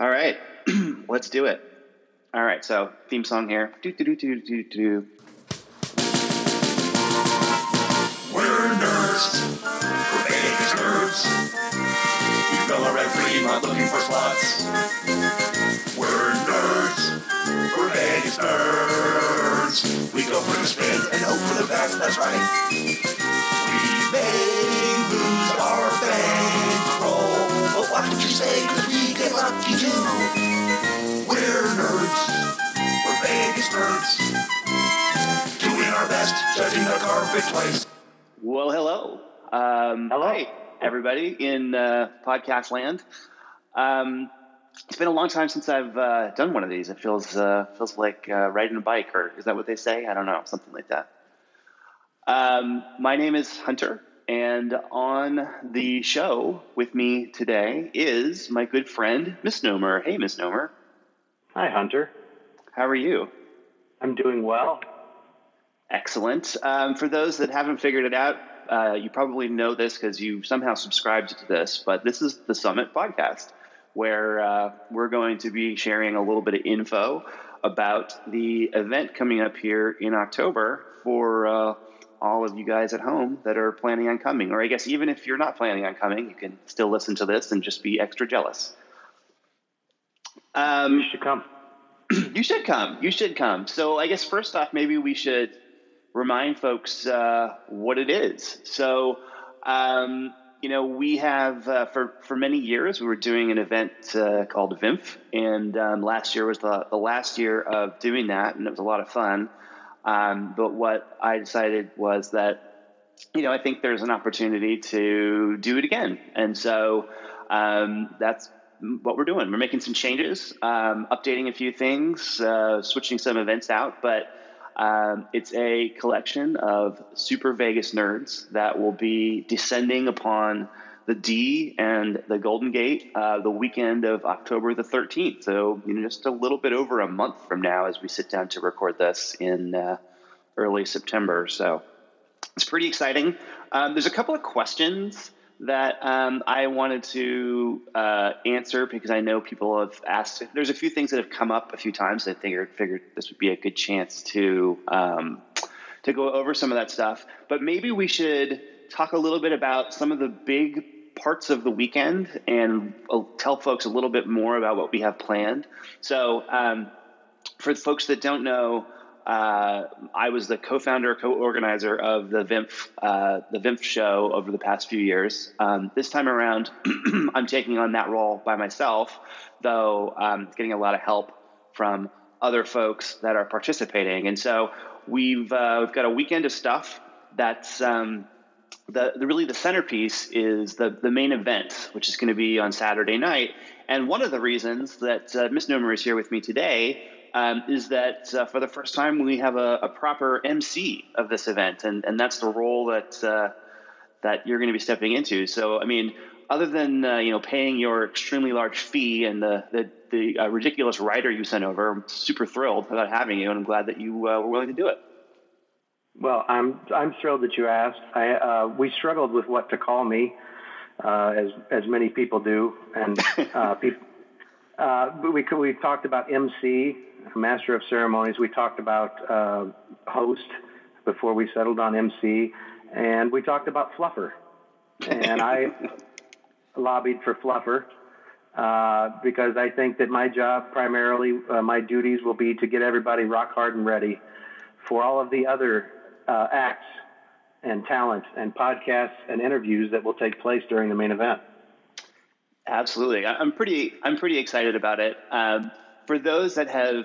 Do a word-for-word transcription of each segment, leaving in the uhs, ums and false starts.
All right, let's do it. All right, so theme song here. Do do do do do do. We're nerds. We're Vegas nerds. We fill our every month looking for slots. We're nerds. We're Vegas nerds. We go for the spin and hope for the best. That's right. We may lose our bankroll, but watch what you say, 'cause we get lucky too. We're nerds, we're Vegas nerds, doing our best, judging the carpet twice. Well, hello. Um, hello. Hi, everybody in uh, podcast land. Um, it's been a long time since I've uh, done one of these. It feels uh, feels like uh, riding a bike, or is that what they say? I don't know, something like that. Um, my name is Hunter, and on the show with me today is my good friend, Misnomer. Hey, Misnomer. Hi, Hunter. How are you? I'm doing well. Excellent. Um, for those that haven't figured it out, uh, you probably know this because you somehow subscribed to this, but this is the Summit podcast, where uh, we're going to be sharing a little bit of info about the event coming up here in October for uh, all of you guys at home that are planning on coming. Or I guess even if you're not planning on coming, you can still listen to this and just be extra jealous. Um, you should come. You should come. You should come. So I guess first off, maybe we should remind folks uh, what it is. So, um, you know, we have uh, for, for many years, we were doing an event uh, called V I M F. And um, last year was the, the last year of doing that. And it was a lot of fun. Um, but what I decided was that, you know, I think there's an opportunity to do it again. And so um, that's what we're doing. We're making some changes, um, updating a few things, uh, switching some events out, but um, it's a collection of super Vegas nerds that will be descending upon the D and the Golden Gate uh, the weekend of October the thirteenth. So you know, just a little bit over a month from now as we sit down to record this in uh, early September. So it's pretty exciting. Um, there's a couple of questions that um, I wanted to uh, answer because I know people have asked. There's a few things that have come up a few times. I figured figured this would be a good chance to um, to go over some of that stuff. But maybe we should talk a little bit about some of the big parts of the weekend and I'll tell folks a little bit more about what we have planned. So um, for the folks that don't know, Uh, I was the co-founder, co-organizer of the V I M F, uh, the V I M F show over the past few years. Um, this time around, I'm taking on that role by myself, though um, getting a lot of help from other folks that are participating. And so we've uh, we've got a weekend of stuff that's um, the, the really the centerpiece is the the main event, which is going to be on Saturday night. And one of the reasons that uh, Misnomer is here with me today. Um, is that uh, for the first time we have a, a proper M C of this event, and, and that's the role that uh, that you're going to be stepping into. So, I mean, other than uh, you know paying your extremely large fee and the the, the uh, ridiculous writer you sent over, I'm super thrilled about having you, and I'm glad that you uh, were willing to do it. Well, I'm I'm thrilled that you asked. I uh, we struggled with what to call me, uh, as as many people do, and uh, people, uh, but we we talked about M C. Master of Ceremonies. We talked about uh, host before we settled on M C, and we talked about fluffer. And I lobbied for fluffer uh, because I think that my job primarily, uh, my duties will be to get everybody rock hard and ready for all of the other uh, acts and talent and podcasts and interviews that will take place during the main event. Absolutely. I'm pretty, I'm pretty excited about it. Um, For those that have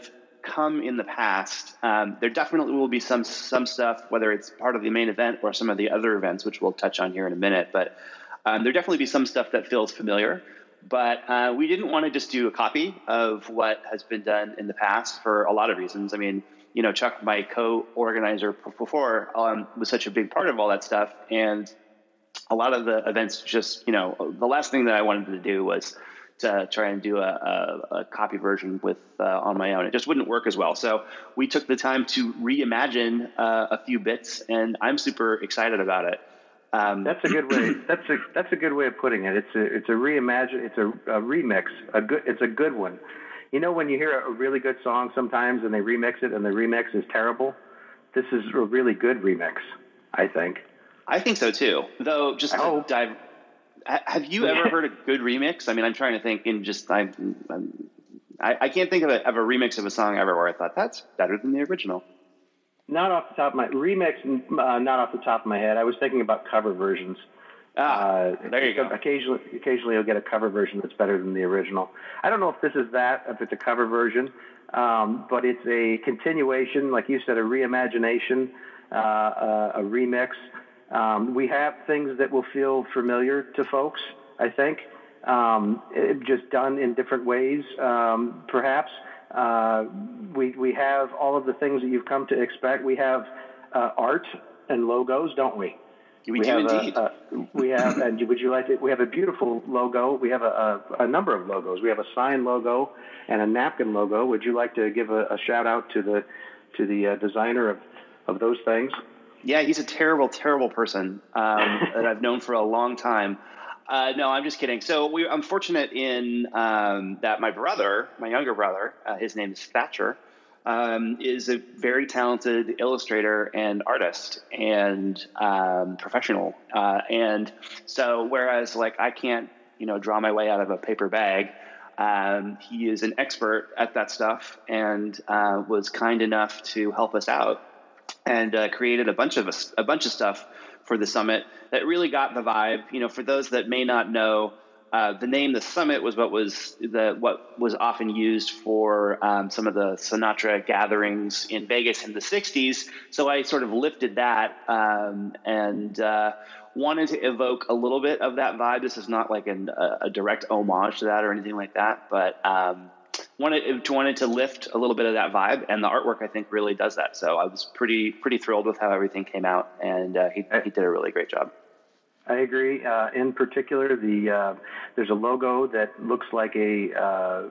come in the past, um, there definitely will be some some stuff, whether it's part of the main event or some of the other events, which we'll touch on here in a minute. But um, there definitely be some stuff that feels familiar. But uh, we didn't want to just do a copy of what has been done in the past for a lot of reasons. I mean, you know, Chuck, my co-organizer before, um, was such a big part of all that stuff. And a lot of the events just, you know, the last thing that I wanted to do was – to try and do a, a, a copy version with uh, on my own. It just wouldn't work as well. So we took the time to reimagine uh, a few bits, and I'm super excited about it. Um, that's a good way. That's a that's a good way of putting it. It's a it's a reimagine. It's a, a remix. A good. It's a good one. You know, when you hear a really good song sometimes and they remix it and the remix is terrible, this is a really good remix, I think. I think so too. Though, just oh. to dive. Have you ever heard a good remix? I mean, I'm trying to think, and just I, I'm, I, I can't think of a, of a remix of a song ever where I thought that's better than the original. Not off the top of my remix, uh, not off the top of my head. I was thinking about cover versions. Ah, uh, there you go. Occasionally, occasionally you'll get a cover version that's better than the original. I don't know if this is that, if it's a cover version, um, but it's a continuation, like you said, a reimagination, uh, a, a remix. Um, we have things that will feel familiar to folks, I think, um, it, just done in different ways, um, perhaps. Uh, we we have all of the things that you've come to expect. We have uh, art and logos, don't we? We, we do have indeed. A, a, we have, and would you like to? We have a beautiful logo. We have a, a, a number of logos. We have a sign logo and a napkin logo. Would you like to give a, a shout out to the to the uh, designer of, of those things? Yeah, he's a terrible, terrible person um, that I've known for a long time. Uh, no, I'm just kidding. So we, I'm fortunate in um, that my brother, my younger brother, uh, his name is Thatcher, um, is a very talented illustrator and artist and um, professional. Uh, and so whereas, like, I can't, you know, draw my way out of a paper bag, um, he is an expert at that stuff and uh, was kind enough to help us out. And uh, created a bunch of a, a bunch of stuff for the Summit that really got the vibe. You know, for those that may not know, uh, the name the Summit was what was the what was often used for um, some of the Sinatra gatherings in Vegas in the sixties. So I sort of lifted that um, and uh, wanted to evoke a little bit of that vibe. This is not like an, a, a direct homage to that or anything like that, but. Um, Wanted wanted to lift a little bit of that vibe, and the artwork I think really does that. So I was pretty pretty thrilled with how everything came out, and uh, he he did a really great job. I agree. Uh, in particular, the uh, there's a logo that looks like a, uh,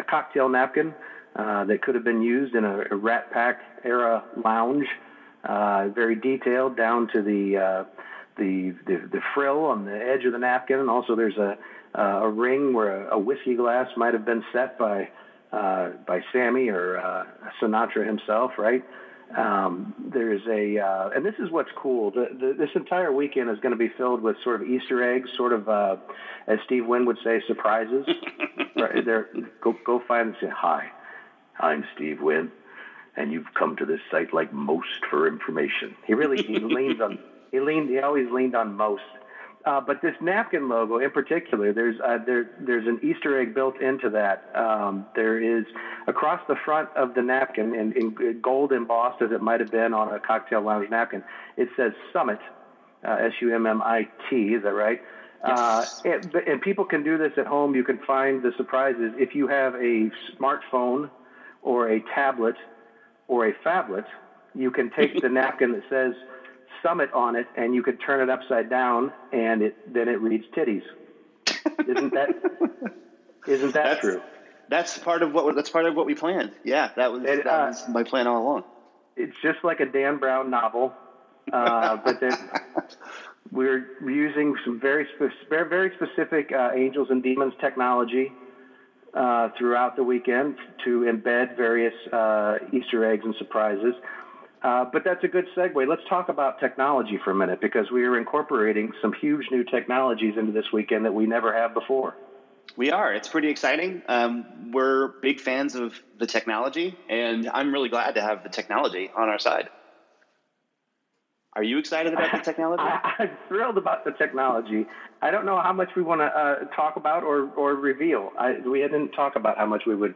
a cocktail napkin uh, that could have been used in a, a Rat Pack era lounge. Uh, very detailed down to the, uh, the the the frill on the edge of the napkin, and also there's a. Uh, a ring where a, a whiskey glass might have been set by uh, by Sammy or uh, Sinatra himself, right? Um, there is a, uh, and this is what's cool. The, the, this entire weekend is going to be filled with sort of Easter eggs, sort of, uh, as Steve Wynn would say, surprises. Right there, go go find and say, "Hi, I'm Steve Wynn, and you've come to this site like most for information." He really he leans on he leaned he always leaned on most. Uh, but this napkin logo, in particular, there's uh, there there's an Easter egg built into that. Um, there is across the front of the napkin, in, in gold embossed as it might have been on a cocktail lounge napkin. It says Summit, uh, S U M M I T. Is that right? Yes. Uh, and, and people can do this at home. You can find the surprises if you have a smartphone, or a tablet, or a phablet. You can take the napkin that says Summit on it, and you could turn it upside down, and it then it reads titties. Isn't that isn't that that's, true? That's part of what that's part of what we planned. Yeah, that was, it, that uh, was my plan all along. It's just like a Dan Brown novel, uh, but we're using some very spe- very specific uh, Angels and Demons technology uh, throughout the weekend to embed various uh, Easter eggs and surprises. Uh, but that's a good segue. Let's talk about technology for a minute, because we are incorporating some huge new technologies into this weekend that we never have before. We are. It's pretty exciting. Um, we're big fans of the technology, and I'm really glad to have the technology on our side. Are you excited about the technology? I, I'm thrilled about the technology. I don't know how much we want to uh, talk about or, or reveal. I, we didn't talk about how much we would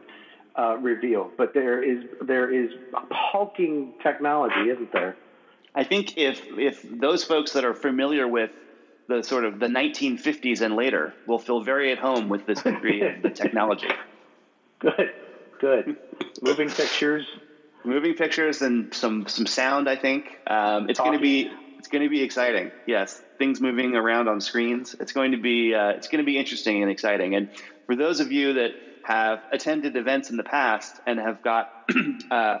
Uh, reveal, but there is there is hulking technology, isn't there? I think if if those folks that are familiar with the sort of the nineteen fifties and later will feel very at home with this degree of the technology. Good, good. Moving pictures, moving pictures, and some some sound. I think um, it's going to be it's going to be exciting. Yes, things moving around on screens. It's going to be uh, it's going to be interesting and exciting. And for those of you that have attended events in the past and have got uh,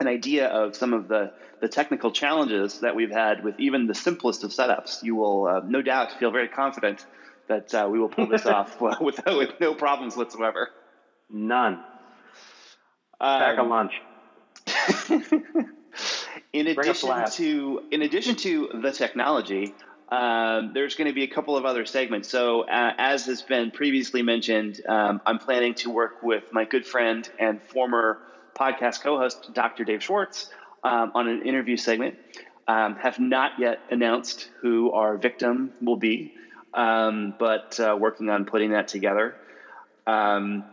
an idea of some of the, the technical challenges that we've had with even the simplest of setups, you will uh, no doubt feel very confident that uh, we will pull this off uh, with, with no problems whatsoever. None. Um, Pack a lunch. in addition to in addition to the technology, um, there's going to be a couple of other segments. So uh, as has been previously mentioned, um, I'm planning to work with my good friend and former podcast co-host, Doctor Dave Schwartz, um, on an interview segment. Um, have not yet announced who our victim will be, um, but uh, working on putting that together. Um,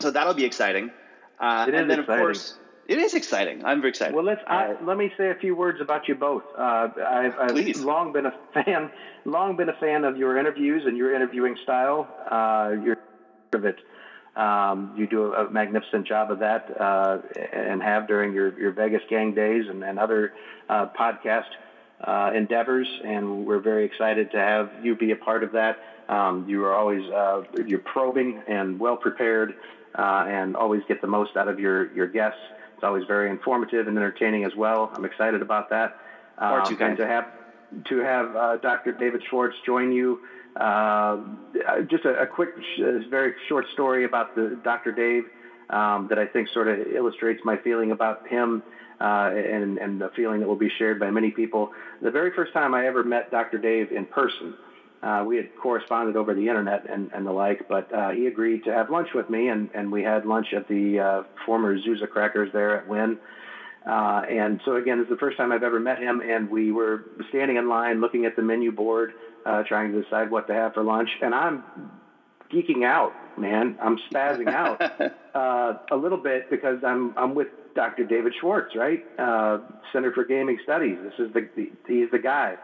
so that'll be exciting. Uh, it is and then, exciting. Of course, it is exciting. I'm very excited. Well, let's I, let me say a few words about you both. Uh, I've, I've long been a fan, long been a fan of your interviews and your interviewing style. Uh, your of it, um, you do a magnificent job of that, uh, and have during your, your Vegas gang days and, and other uh, podcast uh, endeavors. And we're very excited to have you be a part of that. Um, you are always uh, you're probing and well prepared, uh, and always get the most out of your your guests. It's always very informative and entertaining as well. I'm excited about that. Um, you guys. And to have to have uh, Doctor David Schwartz join you. Uh, just a, a quick, sh- very short story about the Doctor Dave um, that I think sort of illustrates my feeling about him uh, and and the feeling that will be shared by many people. The very first time I ever met Doctor Dave in person, uh, we had corresponded over the internet and, and the like, but uh, he agreed to have lunch with me, and, and we had lunch at the uh, former Zuza Crackers there at Wynn. Uh, and so, again, this is the first time I've ever met him, and we were standing in line looking at the menu board, uh, trying to decide what to have for lunch, and I'm geeking out, man. I'm spazzing out uh, a little bit because I'm I'm with Doctor David Schwartz, right? Uh, Center for Gaming Studies. This is the, the he's the guy.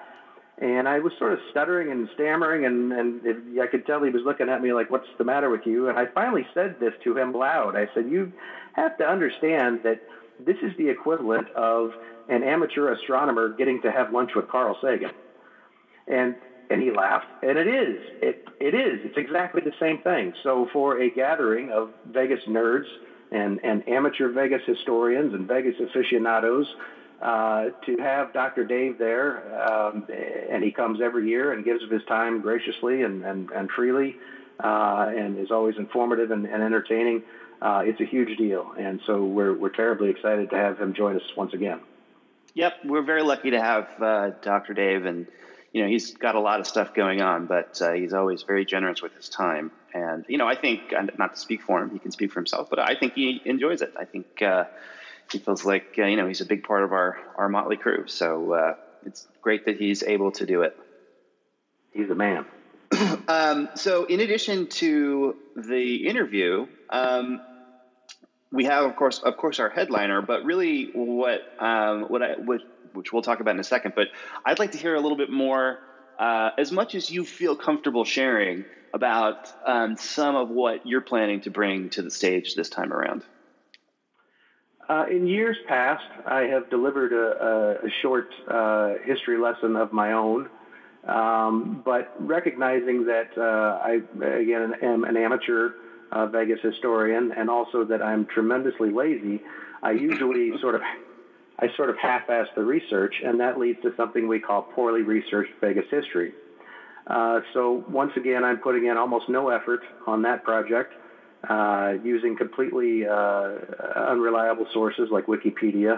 And I was sort of stuttering and stammering, and, and I could tell he was looking at me like, what's the matter with you? And I finally said this to him loud. I said, you have to understand that this is the equivalent of an amateur astronomer getting to have lunch with Carl Sagan. And and he laughed. And it is. It It is. It's exactly the same thing. So for a gathering of Vegas nerds and, and amateur Vegas historians and Vegas aficionados, Uh, to have Doctor Dave there, um, and he comes every year and gives of his time graciously and, and, and freely, uh, and is always informative and, and entertaining. Uh, it's a huge deal, and so we're we're terribly excited to have him join us once again. Yep, we're very lucky to have uh, Doctor Dave, and you know he's got a lot of stuff going on, but uh, he's always very generous with his time. And you know, I think, not to speak for him, he can speak for himself, but I think he enjoys it. I think. Uh, He feels like, uh, you know, he's a big part of our, our motley crew. So uh, it's great that he's able to do it. He's a man. um, so in addition to the interview, um, we have, of course, of course, our headliner. But really what um, what I what, which we'll talk about in a second. But I'd like to hear a little bit more, uh, as much as you feel comfortable sharing, about um, some of what you're planning to bring to the stage this time around. Uh, in years past, I have delivered a, a, a short uh, history lesson of my own, um, but recognizing that uh, I, again, am an amateur uh, Vegas historian, and also that I'm tremendously lazy, I usually sort of I sort of half-ass the research, and that leads to something we call poorly researched Vegas history. Uh, so once again, I'm putting in almost no effort on that project. Uh, using completely uh, unreliable sources like Wikipedia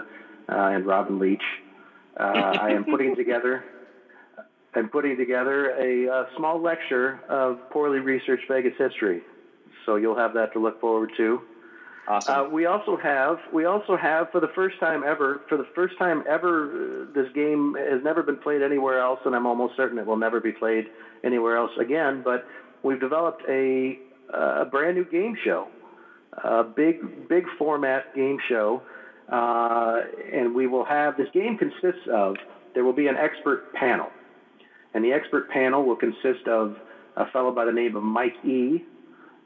uh, and Robin Leach, uh, I am putting together and putting together a, a small lecture of poorly researched Vegas history. So you'll have that to look forward to. Awesome. Uh, we also have we also have for the first time ever for the first time ever uh, this game has never been played anywhere else, and I'm almost certain it will never be played anywhere else again. But we've developed a Uh, a brand new game show, a big, big format game show. Uh, and we will have, this game consists of, there will be an expert panel. And the expert panel will consist of a fellow by the name of Mike E.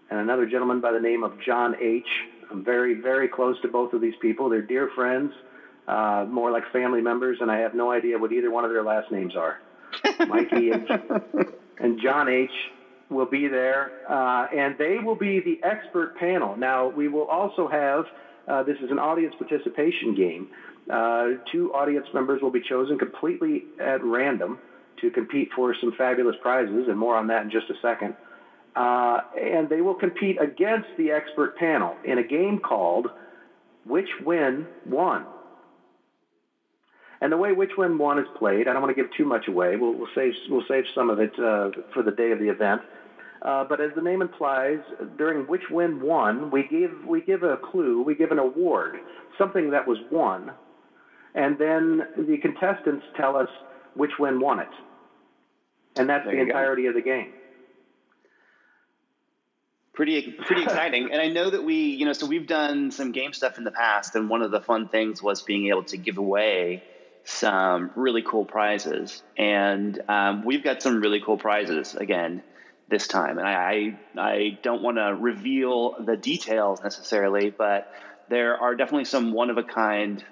and another gentleman by the name of John H. I'm very, very close to both of these people. They're dear friends, uh, more like family members, and I have no idea what either one of their last names are. Mike E. and, and John H. will be there, uh, and they will be the expert panel. Now, we will also have Uh, this is an audience participation game. Uh, two audience members will be chosen completely at random to compete for some fabulous prizes, and more on that in just a second. Uh, and they will compete against the expert panel in a game called Which Win Won. And the way Which Win Won is played, I don't want to give too much away. We'll, we'll save we'll save some of it uh, for the day of the event. Uh, but as the name implies, during Which Win Won, we give we give a clue, we give an award, something that was won, and then the contestants tell us which win won it, and that's there the entirety go. of the game. Pretty pretty exciting, and I know that we, you know, so we've done some game stuff in the past, and one of the fun things was being able to give away some really cool prizes, and um, we've got some really cool prizes again this time. And I I don't want to reveal the details necessarily, but there are definitely some one of a kind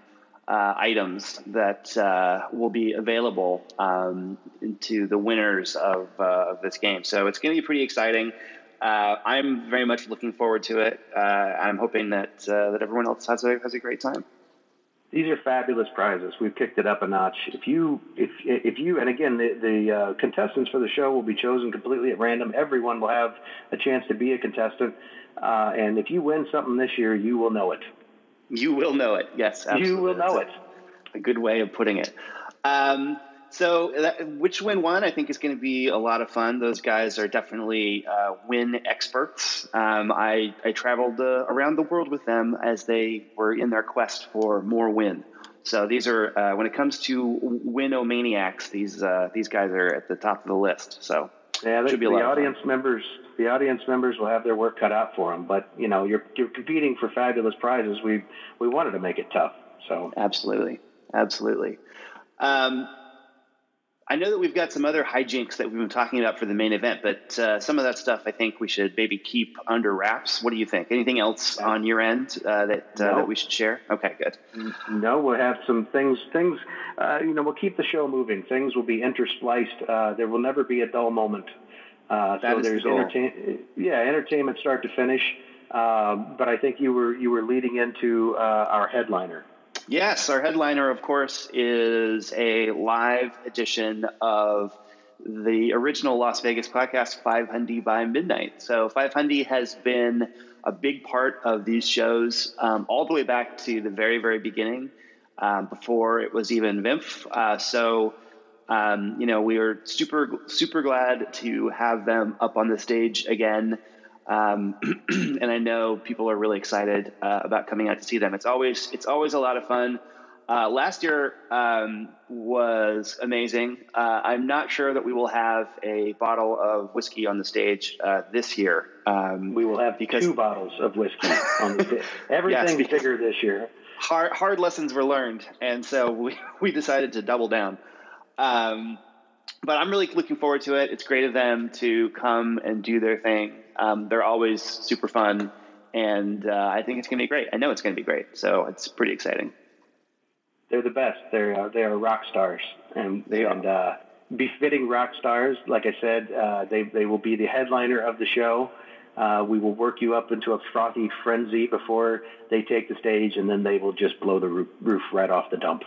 uh, items that uh, will be available um, to the winners of, uh, of this game. So it's going to be pretty exciting. Uh, I'm very much looking forward to it. Uh, I'm hoping that uh, that everyone else has a has a great time. These are fabulous prizes. We've kicked it up a notch. If you, if if you, and again, the, the uh, contestants for the show will be chosen completely at random. Everyone will have a chance to be a contestant. Uh, and if you win something this year, you will know it. You will know it. Yes, absolutely. You will know That's it. A good way of putting it. Um, so that, Which Win Won, I think, is going to be a lot of fun. Those guys are definitely uh, win experts. Um, I, I traveled uh, around the world with them as they were in their quest for more win. So these are, uh, when it comes to winomaniacs, these uh, these guys are at the top of the list. So yeah, should be a lot of fun. audience members, the audience members will have their work cut out for them. But you know, you're you're competing for fabulous prizes. We we wanted to make it tough. So absolutely, absolutely. Um, I know that we've got some other hijinks that we've been talking about for the main event, but uh, some of that stuff I think we should maybe keep under wraps. What do you think? Anything else on your end uh, that uh, no. that we should share? Okay, good. No, we'll have some things. Things, uh, you know, we'll keep the show moving. Things will be interspliced. Uh, there will never be a dull moment. Uh, that so is there's the goal. Entertain- yeah, entertainment start to finish. Um, but I think you were you were leading into uh, our headliner. Yes, our headliner, of course, is a live edition of the original Las Vegas podcast, Five Hundy by Midnight. So Five Hundy has been a big part of these shows um, all the way back to the very, very beginning, um, before it was even V I M F. Uh, so, um, you know, we are super, super glad to have them up on the stage again. Um, and I know people are really excited uh, about coming out to see them. It's always it's always a lot of fun. Uh, last year um, was amazing. Uh, I'm not sure that we will have a bottle of whiskey on the stage uh, this year. Um, we will have because, two bottles of whiskey on the stage. Everything's yes, bigger this year. Hard, hard lessons were learned, and so we, we decided to double down. Um, but I'm really looking forward to it. It's great of them to come and do their thing. Um, they're always super fun, and uh, I think it's going to be great. I know it's going to be great, so it's pretty exciting. They're the best. They're uh, they are rock stars, and they and, are uh, befitting rock stars. Like I said, uh, they they will be the headliner of the show. Uh, we will work you up into a frothy frenzy before they take the stage, and then they will just blow the roof, roof right off the dump.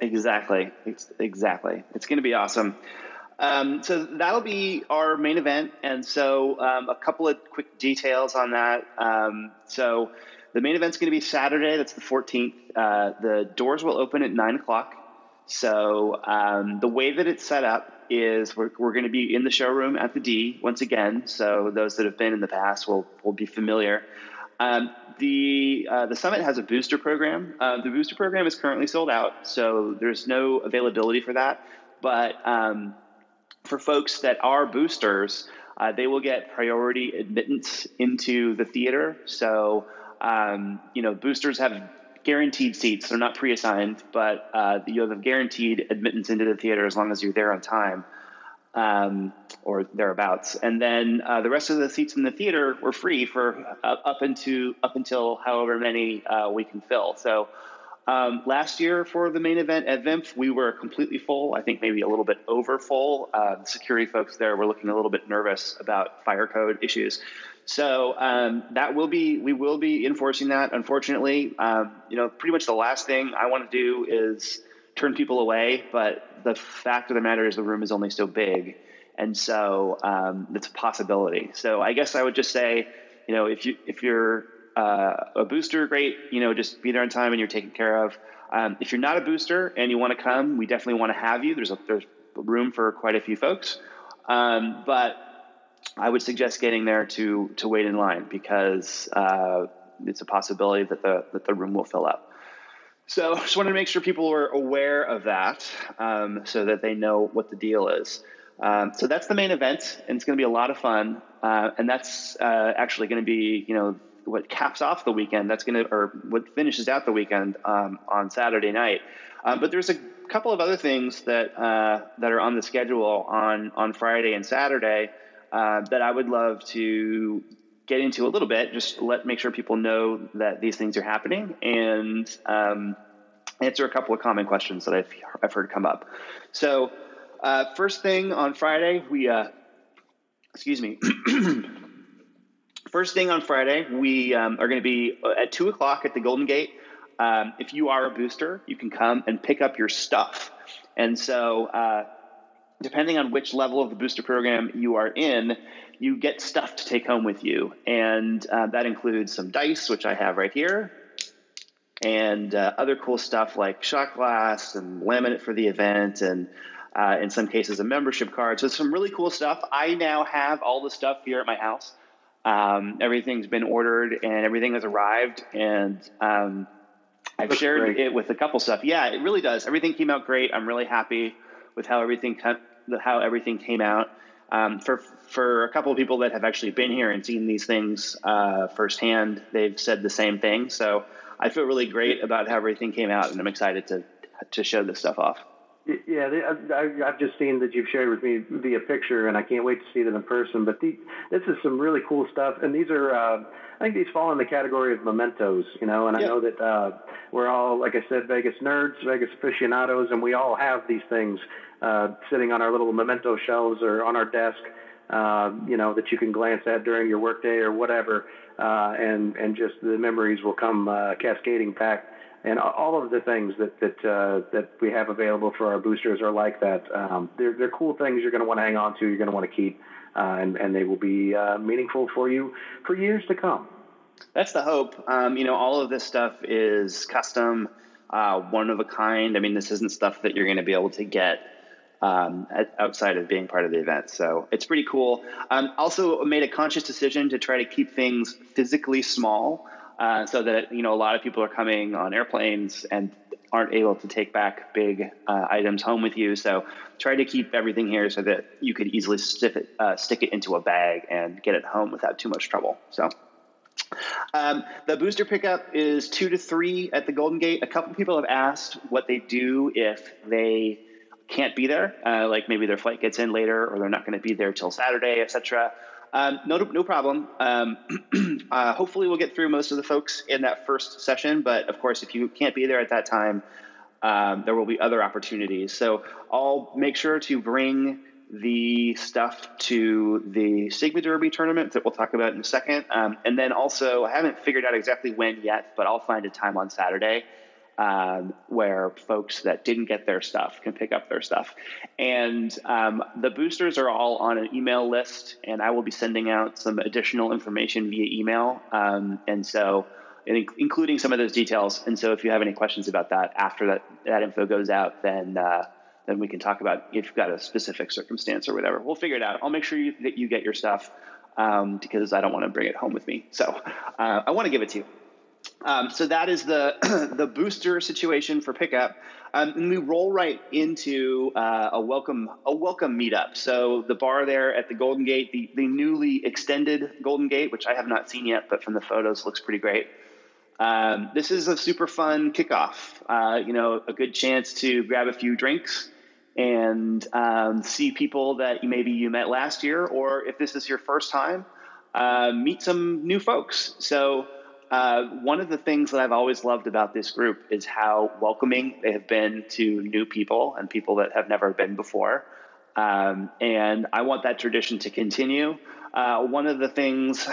Exactly. It's, exactly. It's going to be awesome. Um, so that'll be our main event. And so um, a couple of quick details on that. Um, so the main event's going to be Saturday. That's the fourteenth. Uh, the doors will open at nine o'clock. So um, the way that it's set up is we're, we're going to be in the showroom at the D once again. So those that have been in the past will, will be familiar. Um, the uh, the Summit has a booster program. Uh, the booster program is currently sold out, so there's no availability for that. But um, for folks that are boosters, uh, they will get priority admittance into the theater. So, um, you know, boosters have guaranteed seats. They're not pre-assigned, but uh, you have a guaranteed admittance into the theater as long as you're there on time um, or thereabouts. And then uh, the rest of the seats in the theater were free for uh, up into up until however many uh, we can fill. So Um, last year for the main event at V I M F, we were completely full. I think maybe a little bit over full. Uh, the security folks there were looking a little bit nervous about fire code issues. So um, that will be, we will be enforcing that. Unfortunately, um, you know, pretty much the last thing I want to do is turn people away. But the fact of the matter is the room is only so big. And so um, it's a possibility. So I guess I would just say, you know, if you, if you're uh, a booster, great, you know, just be there on time and you're taken care of. Um, if you're not a booster and you want to come, we definitely want to have you. There's a, there's room for quite a few folks. Um, but I would suggest getting there to, to wait in line because uh, it's a possibility that the, that the room will fill up. So just wanted to make sure people were aware of that um, so that they know what the deal is. Um, so that's the main event, and it's going to be a lot of fun. Uh, and that's uh, actually going to be, you know, what caps off the weekend. That's going to, or what finishes out the weekend um, on Saturday night. Uh, but there's a couple of other things that uh, that are on the schedule on, on Friday and Saturday uh, that I would love to get into a little bit. Just let make sure people know that these things are happening and um, answer a couple of common questions that I've I've heard come up. So. Uh, first thing on Friday, we, uh, excuse me, first thing on Friday, we um, are going to be at two o'clock at the Golden Gate. Um, if you are a booster, you can come and pick up your stuff. And so uh, depending on which level of the booster program you are in, you get stuff to take home with you. And uh, that includes some dice, which I have right here, and uh, other cool stuff like shot glass and laminate for the event and Uh, in some cases, a membership card. So some really cool stuff. I now have all the stuff here at my house. Um, everything's been ordered and everything has arrived. And um, I've Looks shared great. It with a couple stuff. Yeah, it really does. Everything came out great. I'm really happy with how everything how everything came out. Um, for for a couple of people that have actually been here and seen these things uh, firsthand, they've said the same thing. So I feel really great about how everything came out, and I'm excited to to show this stuff off. Yeah, I've just seen that you've shared with me via picture, and I can't wait to see them in person. But the, this is some really cool stuff, and these are uh, – I think these fall in the category of mementos, you know, and yeah. I know that uh, we're all, like I said, Vegas nerds, Vegas aficionados, and we all have these things uh, sitting on our little memento shelves or on our desk, uh, you know, that you can glance at during your workday or whatever, uh, and, and just the memories will come uh, cascading back. And all of the things that that uh, that we have available for our boosters are like that. Um, they're they're cool things you're going to want to hang on to. You're going to want to keep, uh, and and they will be uh, meaningful for you for years to come. That's the hope. Um, you know, all of this stuff is custom, uh, one of a kind. I mean, this isn't stuff that you're going to be able to get um, at, outside of being part of the event. So it's pretty cool. Um, also, made a conscious decision to try to keep things physically small. Uh, so that, you know, a lot of people are coming on airplanes and aren't able to take back big uh, items home with you. So try to keep everything here so that you could easily stick it, uh, stick it into a bag and get it home without too much trouble. So um, the booster pickup is two to three at the Golden Gate. A couple people have asked what they do if they can't be there, uh, like maybe their flight gets in later or they're not going to be there till Saturday, et cetera. Um, no, no problem. Um, uh, hopefully we'll get through most of the folks in that first session. But of course, if you can't be there at that time, um, there will be other opportunities. So I'll make sure to bring the stuff to the Sigma Derby tournament that we'll talk about in a second. Um, and then also, I haven't figured out exactly when yet, but I'll find a time on Saturday um, where folks that didn't get their stuff can pick up their stuff. And, um, the boosters are all on an email list, and I will be sending out some additional information via email. Um, and so in, including some of those details. And so if you have any questions about that after that, that info goes out, then, uh, then we can talk about if you've got a specific circumstance or whatever, we'll figure it out. I'll make sure you, that you get your stuff, um, because I don't want to bring it home with me. So, uh, I want to give it to you. Um, so that is the the booster situation for pickup, um, and we roll right into uh, a welcome a welcome meetup. So the bar there at the Golden Gate, the, the newly extended Golden Gate, which I have not seen yet, but from the photos looks pretty great. Um, this is a super fun kickoff. Uh, you know, a good chance to grab a few drinks and um, see people that maybe you met last year, or if this is your first time, uh, meet some new folks. So. Uh, one of the things that I've always loved about this group is how welcoming they have been to new people and people that have never been before. Um, and I want that tradition to continue. Uh, one of the things,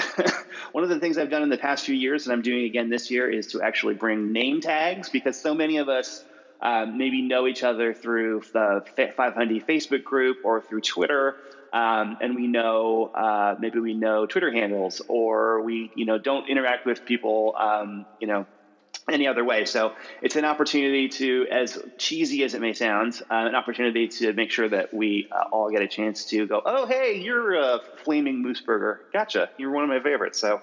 one of the things I've done in the past few years, and I'm doing again this year, is to actually bring name tags, because so many of us uh, maybe know each other through the Five Hundy Facebook group or through Twitter. Um, and we know, uh, maybe we know Twitter handles, or we, you know, don't interact with people, um, you know, any other way. So it's an opportunity to, as cheesy as it may sound, uh, an opportunity to make sure that we uh, all get a chance to go, oh, hey, you're a flaming moose burger. Gotcha. You're one of my favorites. So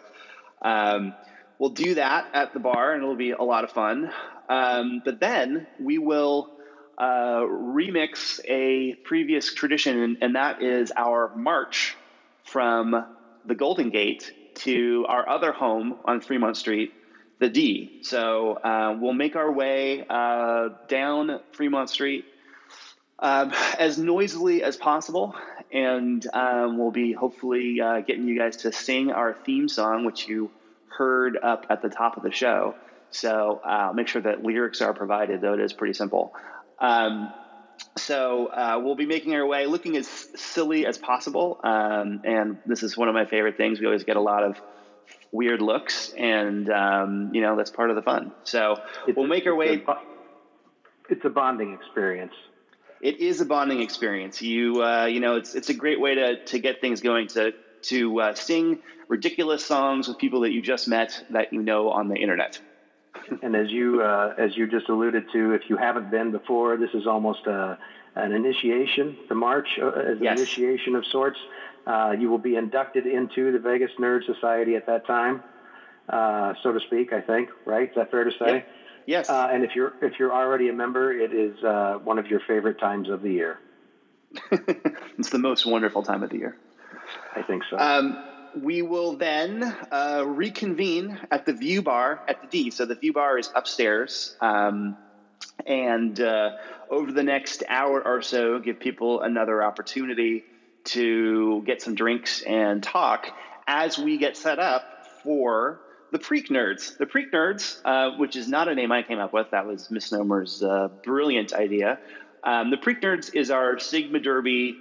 um, we'll do that at the bar, and it'll be a lot of fun. Um, but then we will uh, remix a previous tradition, and, and that is our march from the Golden Gate to our other home on Fremont Street, the D. So uh, we'll make our way uh, down Fremont Street um, as noisily as possible, and um, we'll be hopefully uh, getting you guys to sing our theme song, which you heard up at the top of the show. So uh, make sure that lyrics are provided, though it is pretty simple. Um, so uh, we'll be making our way, looking as silly as possible, um, and this is one of my favorite things. We always get a lot of weird looks, and um, you know, that's part of the fun. So it's we'll make a, our way. It's a, it's a bonding experience. It is a bonding experience. You, uh, you know, it's it's a great way to to get things going. To to uh, sing ridiculous songs with people that you just met that you know on the internet. And as you uh, as you just alluded to, if you haven't been before, this is almost a an initiation. The march uh, is an yes. initiation of sorts. Uh, you will be inducted into the Vegas Nerd Society at that time, uh, so to speak, I think, right? Is that fair to say? Yep. Yes. Uh, and if you're if you're already a member, it is uh, one of your favorite times of the year. It's the most wonderful time of the year. I think so. Um, we will then uh, reconvene at the View Bar at the D. So the View Bar is upstairs. Um, and uh, over the next hour or so, give people another opportunity to get some drinks and talk as we get set up for the Preak Nerds. The Preak Nerds, uh, which is not a name I came up with. That was Misnomer's uh, brilliant idea. Um, the Preak Nerds is our Sigma Derby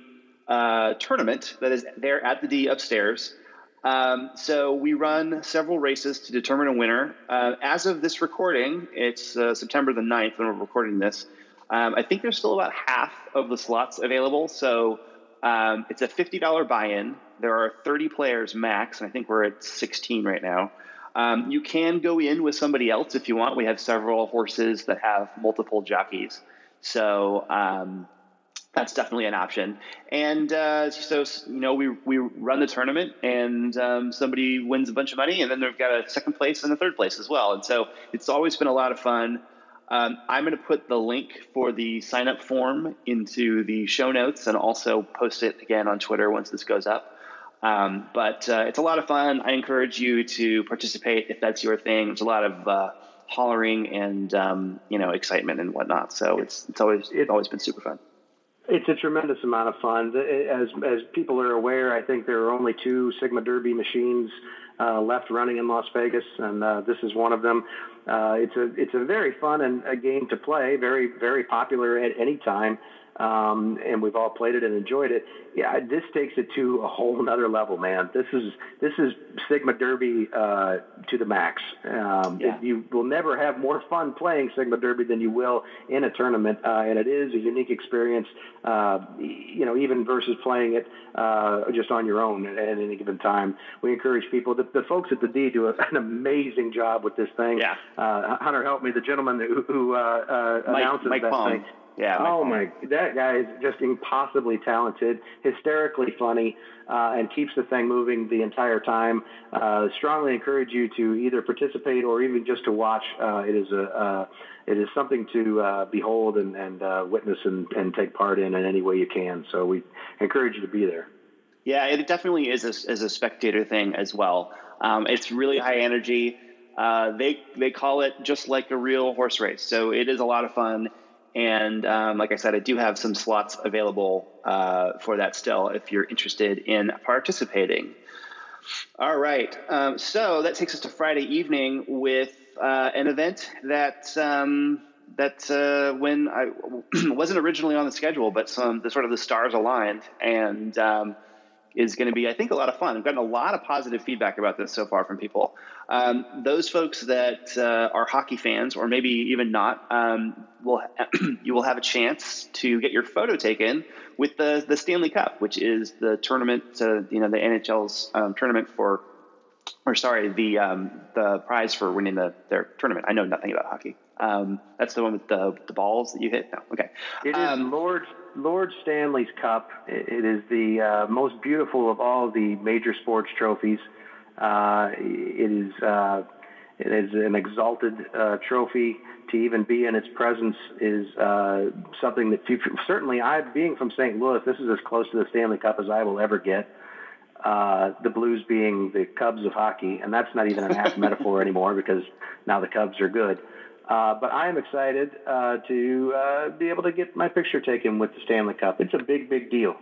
uh, tournament that is there at the D upstairs. Um, so we run several races to determine a winner. Uh, as of this recording, it's uh, September the ninth when we're recording this. Um, I think there's still about half of the slots available, so... Um, it's a fifty dollars buy-in. There are thirty players max, and I think we're at sixteen right now. Um, you can go in with somebody else if you want. We have several horses that have multiple jockeys. So um, that's definitely an option. And uh, so, you know, we, we run the tournament, and um, somebody wins a bunch of money, and then they've got a second place and a third place as well. And so it's always been a lot of fun. Um, I'm going to put the link for the sign-up form into the show notes and also post it again on Twitter once this goes up. Um, but uh, it's a lot of fun. I encourage you to participate if that's your thing. There's a lot of uh, hollering and um, you know, excitement and whatnot. So it's it's always it's always been super fun. It's a tremendous amount of fun. As as people are aware, I think there are only two Sigma Derby machines uh, left running in Las Vegas, and uh, this is one of them. Uh, it's a it's a very fun and a game to play, very very popular at any time, um, and we've all played it and enjoyed it. Yeah, this takes it to a whole another level, man. This is this is Sigma Derby uh, to the max. Um, yeah. it, you will never have more fun playing Sigma Derby than you will in a tournament, uh, and it is a unique experience. Uh, you know, even versus playing it uh, just on your own at, at any given time. We encourage people. The, the folks at the D do a, an amazing job with this thing. Yeah. Uh, Hunter, help me. The gentleman who, who uh, uh, Mike, announces Mike that Palm. Thing. Yeah, oh, my. That guy is just impossibly talented, hysterically funny, uh, and keeps the thing moving the entire time. Uh, strongly encourage you to either participate or even just to watch. Uh, it is a uh, it is something to uh, behold and, and uh, witness and, and take part in in any way you can. So we encourage you to be there. Yeah, it definitely is a, is a spectator thing as well. Um, it's really high energy. Uh, they they call it just like a real horse race. So it is a lot of fun. And um, like I said, I do have some slots available uh, for that still if you're interested in participating. All right. Um, so that takes us to Friday evening with uh, an event that um, that uh, when I wasn't originally on the schedule, but some the sort of the stars aligned, and um, is going to be, I think, a lot of fun. I've gotten a lot of positive feedback about this so far from people. Um, those folks that uh, are hockey fans, or maybe even not, um, will you will have a chance to get your photo taken with the the Stanley Cup, which is the tournament, uh, you know, the N H L's um, tournament for, or sorry, the um, the prize for winning the their tournament. I know nothing about hockey. Um, that's the one with the the balls that you hit. No, okay. It um, is Lord Lord Stanley's Cup. It, it is the uh, most beautiful of all the major sports trophies. Uh, it is uh, it is an exalted uh, trophy. To even be in its presence is uh, something that future, certainly I, being from Saint Louis, this is as close to the Stanley Cup as I will ever get. Uh, the Blues being the Cubs of hockey, and that's not even an apt metaphor anymore because now the Cubs are good. Uh, but I am excited uh, to uh, be able to get my picture taken with the Stanley Cup. It's a big, big deal.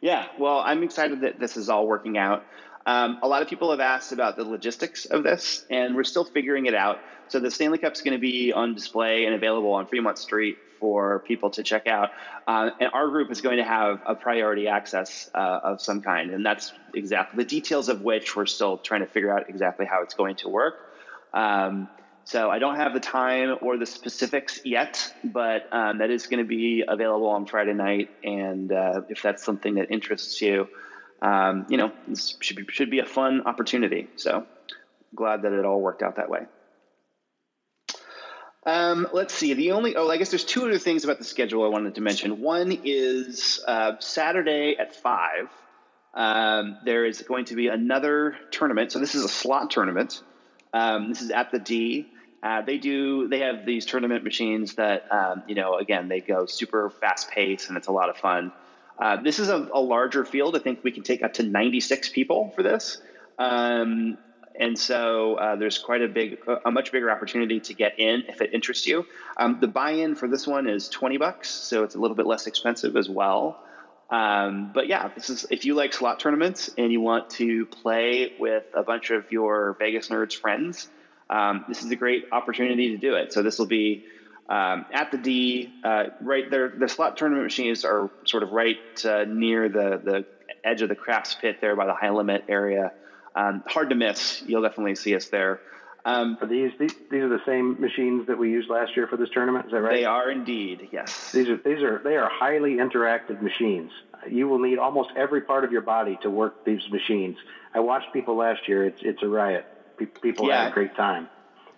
Yeah, well, I'm excited that this is all working out. Um, a lot of people have asked about the logistics of this, and we're still figuring it out. So the Stanley Cup is going to be on display and available on Fremont Street for people to check out. Uh, and our group is going to have a priority access uh, of some kind, and that's exactly the details of which we're still trying to figure out exactly how it's going to work. Um So I don't have the time or the specifics yet, but um, that is going to be available on Friday night. And uh, if that's something that interests you, um, you know, this should be, should be a fun opportunity. So glad that it all worked out that way. Um, let's see. The only – oh, I guess there's two other things about the schedule I wanted to mention. One is uh, Saturday at five. Um, there is going to be another tournament. So this is a slot tournament. Um, this is at the D. Uh, they do. They have these tournament machines that, um, you know, again, they go super fast paced, and it's a lot of fun. Uh, this is a, a larger field. I think we can take up to ninety-six people for this, um, and so uh, there's quite a big, a much bigger opportunity to get in if it interests you. Um, the buy-in for this one is twenty bucks, so it's a little bit less expensive as well. Um, but yeah, this is, if you like slot tournaments and you want to play with a bunch of your Vegas Nerds friends, um, this is a great opportunity to do it. So this will be, um, at the D, uh, right there. The slot tournament machines are sort of right, uh, near the, the edge of the crafts pit there by the high limit area. Um, hard to miss. You'll definitely see us there. Um, are these, these, these are the same machines that we used last year for this tournament. Is that right? They are indeed. Yes. These are, these are, they are highly interactive machines. You will need almost every part of your body to work these machines. I watched people last year. It's, it's a riot. People yeah. had a great time.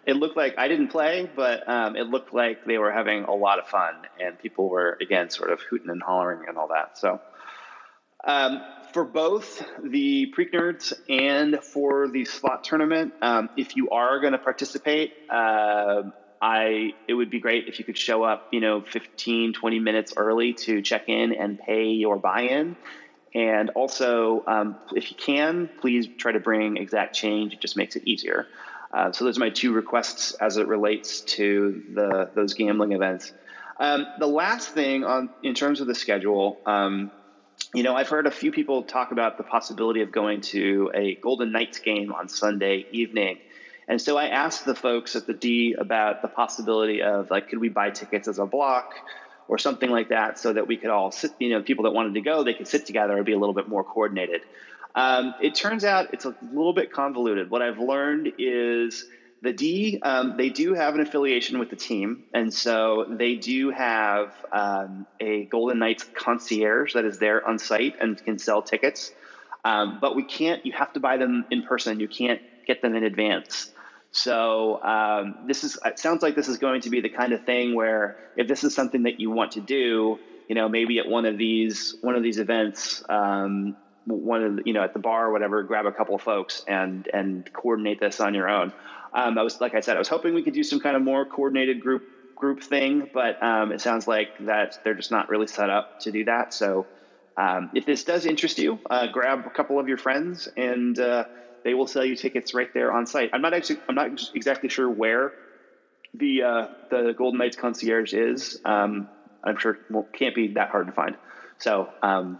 It looked like, I didn't play, but, um, it looked like they were having a lot of fun, and people were, again, sort of hooting and hollering and all that. So, um, for both the Preak Nerds and for the slot tournament, um, if you are going to participate, uh, I it would be great if you could show up, you know, fifteen, twenty minutes early to check in and pay your buy-in. And also, um, if you can, please try to bring exact change. It just makes it easier. Uh, so those are my two requests as it relates to the those gambling events. Um, the last thing on in terms of the schedule. Um, You know, I've heard a few people talk about the possibility of going to a Golden Knights game on Sunday evening. And so I asked the folks at the D about the possibility of, like, could we buy tickets as a block or something like that so that we could all sit, you know, people that wanted to go, they could sit together and be a little bit more coordinated. Um, it turns out it's a little bit convoluted. What I've learned is the D, um, they do have an affiliation with the team, and so they do have um, a Golden Knights concierge that is there on site and can sell tickets. Um, but we can't – you have to buy them in person. You can't get them in advance. So um, this is – it sounds like this is going to be the kind of thing where if this is something that you want to do, you know, maybe at one of these one of these events um, – one of the, you know, at the bar or whatever, grab a couple of folks and, and coordinate this on your own. Um, I was, like I said, I was hoping we could do some kind of more coordinated group, group thing, but, um, it sounds like that they're just not really set up to do that. So, um, if this does interest you, uh, grab a couple of your friends and, uh, they will sell you tickets right there on site. I'm not actually, I'm not exactly sure where the, uh, the Golden Knights concierge is. Um, I'm sure it can't be that hard to find. So, um,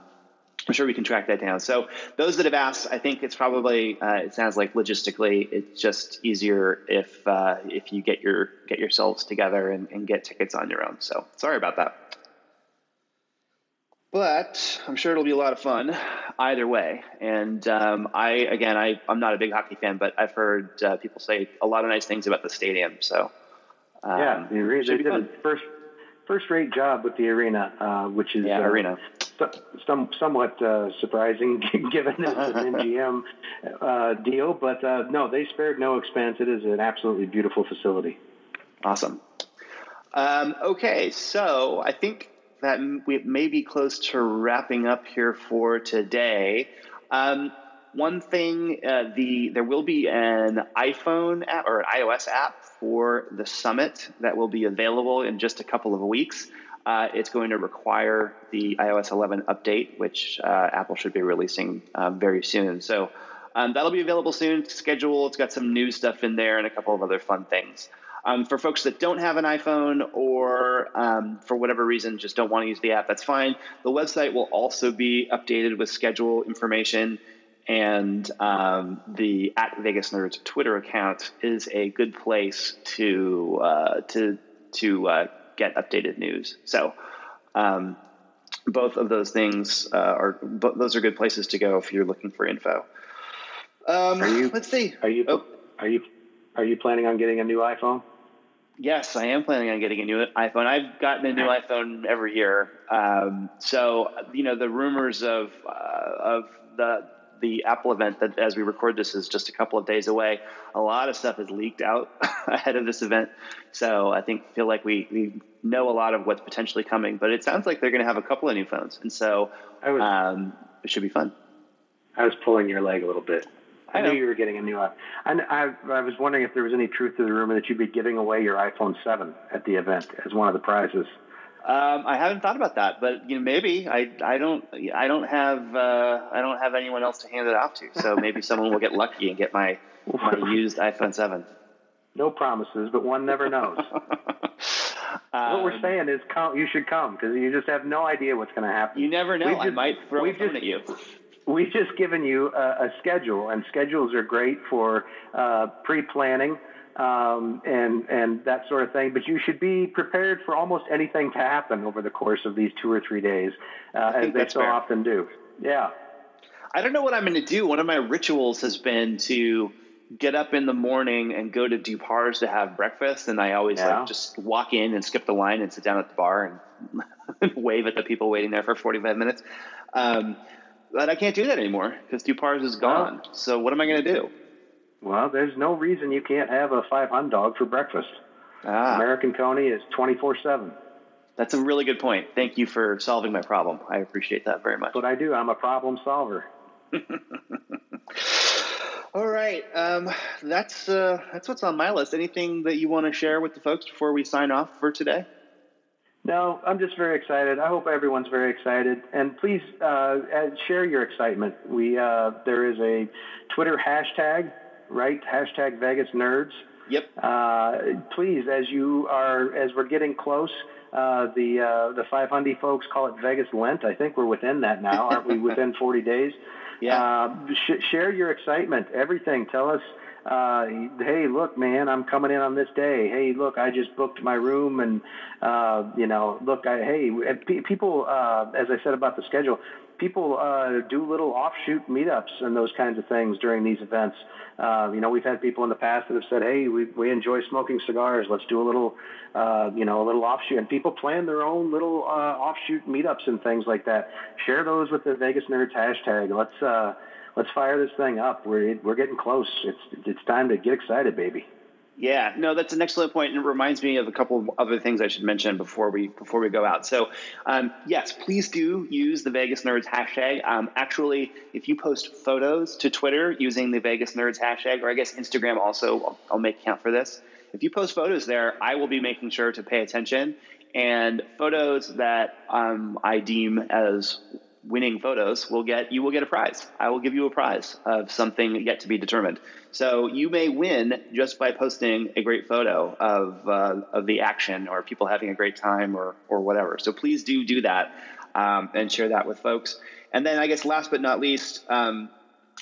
I'm sure we can track that down. So those that have asked, I think it's probably uh, it sounds like logistically it's just easier if uh, if you get your get yourselves together and, and get tickets on your own. So sorry about that. But I'm sure it'll be a lot of fun either way. And um, I, again, I, I'm not a big hockey fan, but I've heard uh, people say a lot of nice things about the stadium. So um, yeah, the arena, they did fun. a first first rate job with the arena, uh, which is yeah, uh, arena. Some, somewhat uh, surprising given it's an M G M uh, deal, but uh, no, they spared no expense. It is an absolutely beautiful facility. Awesome. Um, okay, so I think that we may be close to wrapping up here for today. Um, one thing, uh, the there will be an iPhone app or an iOS app for the Summit that will be available in just a couple of weeks. Uh, it's going to require the iOS eleven update, which uh, Apple should be releasing uh, very soon. So um, that'll be available soon. Schedule. It's got some new stuff in there and a couple of other fun things. Um, for folks that don't have an iPhone or um, for whatever reason just don't want to use the app, that's fine. The website will also be updated with schedule information, and um, the at Vegas Nerds Twitter account is a good place to uh, to to uh, get updated news. So um, both of those things uh, are bo- those are good places to go if you're looking for info. Um, are you, let's see. Are you? Oh. Are you? Are you planning on getting a new iPhone? Yes, I am planning on getting a new iPhone. I've gotten a new iPhone every year. Um, so, you know, the rumors of uh, of the the Apple event that, as we record this, is just a couple of days away. A lot of stuff is leaked out ahead of this event. So I think feel like we, we know a lot of what's potentially coming. But it sounds like they're going to have a couple of new phones. And so was, um, it should be fun. I was pulling your leg a little bit. I knew you were getting a new iPhone. I, I, I was wondering if there was any truth to the rumor that you'd be giving away your iPhone seven at the event as one of the prizes. Um, I haven't thought about that, but you know, maybe I, I don't I don't have uh, I don't have anyone else to hand it off to, so maybe someone will get lucky and get my my used iPhone seven. No promises, but one never knows. um, what we're saying is, come, you should come because you just have no idea what's going to happen. You never know. Just, I might throw a phone just, at you. We've just given you a, a schedule, and schedules are great for uh, pre-planning um, and and that sort of thing. But you should be prepared for almost anything to happen over the course of these two or three days, uh, as they so fair. often do. Yeah. I don't know what I'm going to do. One of my rituals has been to get up in the morning and go to Dupar's to have breakfast, and I always yeah. like just walk in and skip the line and sit down at the bar and wave at the people waiting there for forty-five minutes. Um But I can't do that anymore because Dupar's is gone. Wow. So what am I going to do? Well, there's no reason you can't have a five hun dog for breakfast. Ah. American Coney is twenty-four seven. That's a really good point. Thank you for solving my problem. I appreciate that very much. That's what I do. I'm a problem solver. All right. Um, that's uh, that's what's on my list. Anything that you want to share with the folks before we sign off for today? No, I'm just very excited. I hope everyone's very excited. And please uh, share your excitement. We uh, there is a Twitter hashtag, right? Hashtag Vegas Nerds. Yep. Uh, please, as you are, as we're getting close, uh, the uh, the Five Hundy folks call it Vegas Lent. I think we're within that now, aren't we? Within forty days. Yeah. Uh, sh- share your excitement. Everything. Tell us. Uh, hey, look, man, I'm coming in on this day. Hey, look, I just booked my room, and uh, you know, look, I, hey, people. Uh, as I said about the schedule, people uh, do little offshoot meetups and those kinds of things during these events. Uh, you know, we've had people in the past that have said, hey, we we enjoy smoking cigars. Let's do a little, uh, you know, a little offshoot. And people plan their own little uh, offshoot meetups and things like that. Share those with the Vegas Nerds hashtag. Let's. Uh, Let's fire this thing up. We're we're getting close. It's it's time to get excited, baby. Yeah, no, that's an excellent point, and it reminds me of a couple of other things I should mention before we before we go out. So, um, yes, please do use the Vegas Nerds hashtag. Um, actually, if you post photos to Twitter using the Vegas Nerds hashtag, or I guess Instagram also, I'll, I'll make count for this. If you post photos there, I will be making sure to pay attention, and photos that um, I deem as winning photos will get you will get a prize. I will give you a prize of something yet to be determined. So you may win just by posting a great photo of uh, of the action or people having a great time or or whatever. So please do do that um, and share that with folks. And then I guess last but not least, um,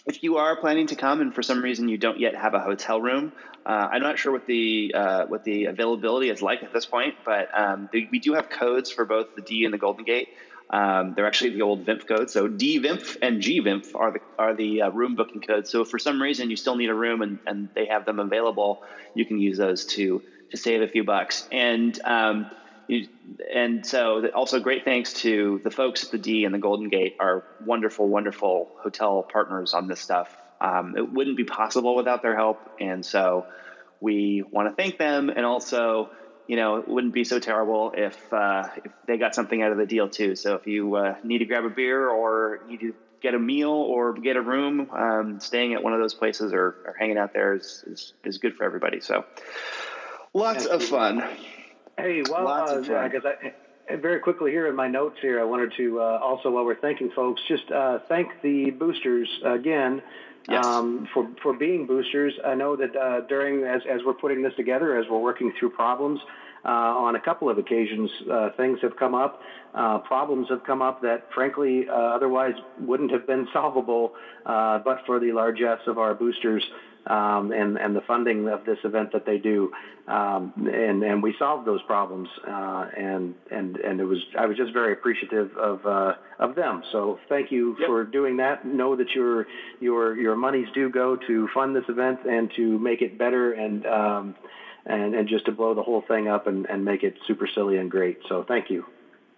if you are planning to come and for some reason you don't yet have a hotel room, uh, I'm not sure what the uh, what the availability is like at this point, but um, we do have codes for both the D and the Golden Gate. Um, they're actually the old V I M F code. So D V I M F and G V I M F are the are the uh, room booking codes. So if for some reason you still need a room and, and they have them available, you can use those to to save a few bucks. And um, you, and so also great thanks to the folks at the D and the Golden Gate, our wonderful, wonderful hotel partners on this stuff. Um, it wouldn't be possible without their help. And so we want to thank them, and also, you know, it wouldn't be so terrible if uh, if they got something out of the deal too. So if you uh, need to grab a beer or need to get a meal or get a room, um, staying at one of those places or, or hanging out there is, is is good for everybody. So lots of fun. Hey, well, lots uh, of fun. I guess I, very quickly here in my notes here, I wanted to uh, also, while we're thanking folks, just uh, thank the boosters again. Yes. Um, for, for being boosters. I know that uh, during, as, as we're putting this together, as we're working through problems, uh, on a couple of occasions, uh, things have come up, uh, problems have come up that, frankly, uh, otherwise wouldn't have been solvable, uh, but for the largesse of our boosters um, and, and the funding of this event that they do. Um, and, and we solved those problems, uh, and, and, and it was, I was just very appreciative of, uh, of them. So thank you yep. for doing that. Know that your, your, your monies do go to fund this event and to make it better and, um, and, and just to blow the whole thing up and, and make it super silly and great. So thank you.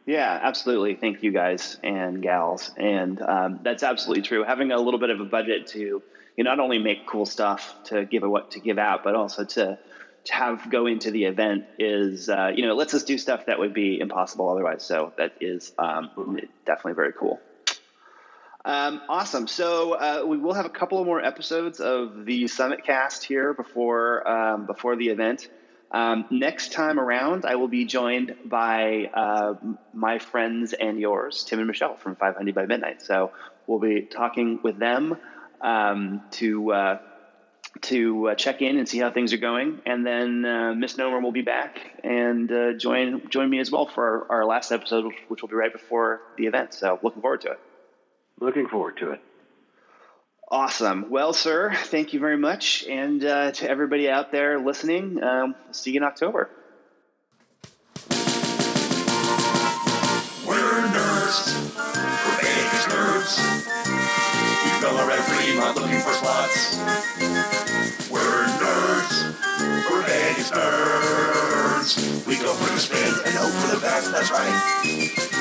Yeah, absolutely. Thank you guys and gals. And, um, that's absolutely true. Having a little bit of a budget to, you know, not only make cool stuff to give what to give out, but also to, to have go into the event is, uh, you know, it lets us do stuff that would be impossible otherwise. So that is, um, definitely very cool. Um, awesome. So, uh, we will have a couple of more episodes of the Summit Cast here before, um, before the event. Um, next time around, I will be joined by uh, my friends and yours, Tim and Michelle from Five Hundy by Midnight. So we'll be talking with them um, to uh, to uh, check in and see how things are going. And then uh, Misnomer will be back and uh, join join me as well for our, our last episode, which will be right before the event. So looking forward to it. Looking forward to it. Awesome. Well, sir, thank you very much. And uh, to everybody out there listening, um, see you in October. We're nerds. We're Vegas nerds. We fill our every month looking for slots. We're nerds. We're Vegas nerds. We go for the spin and hope for the best. That's right.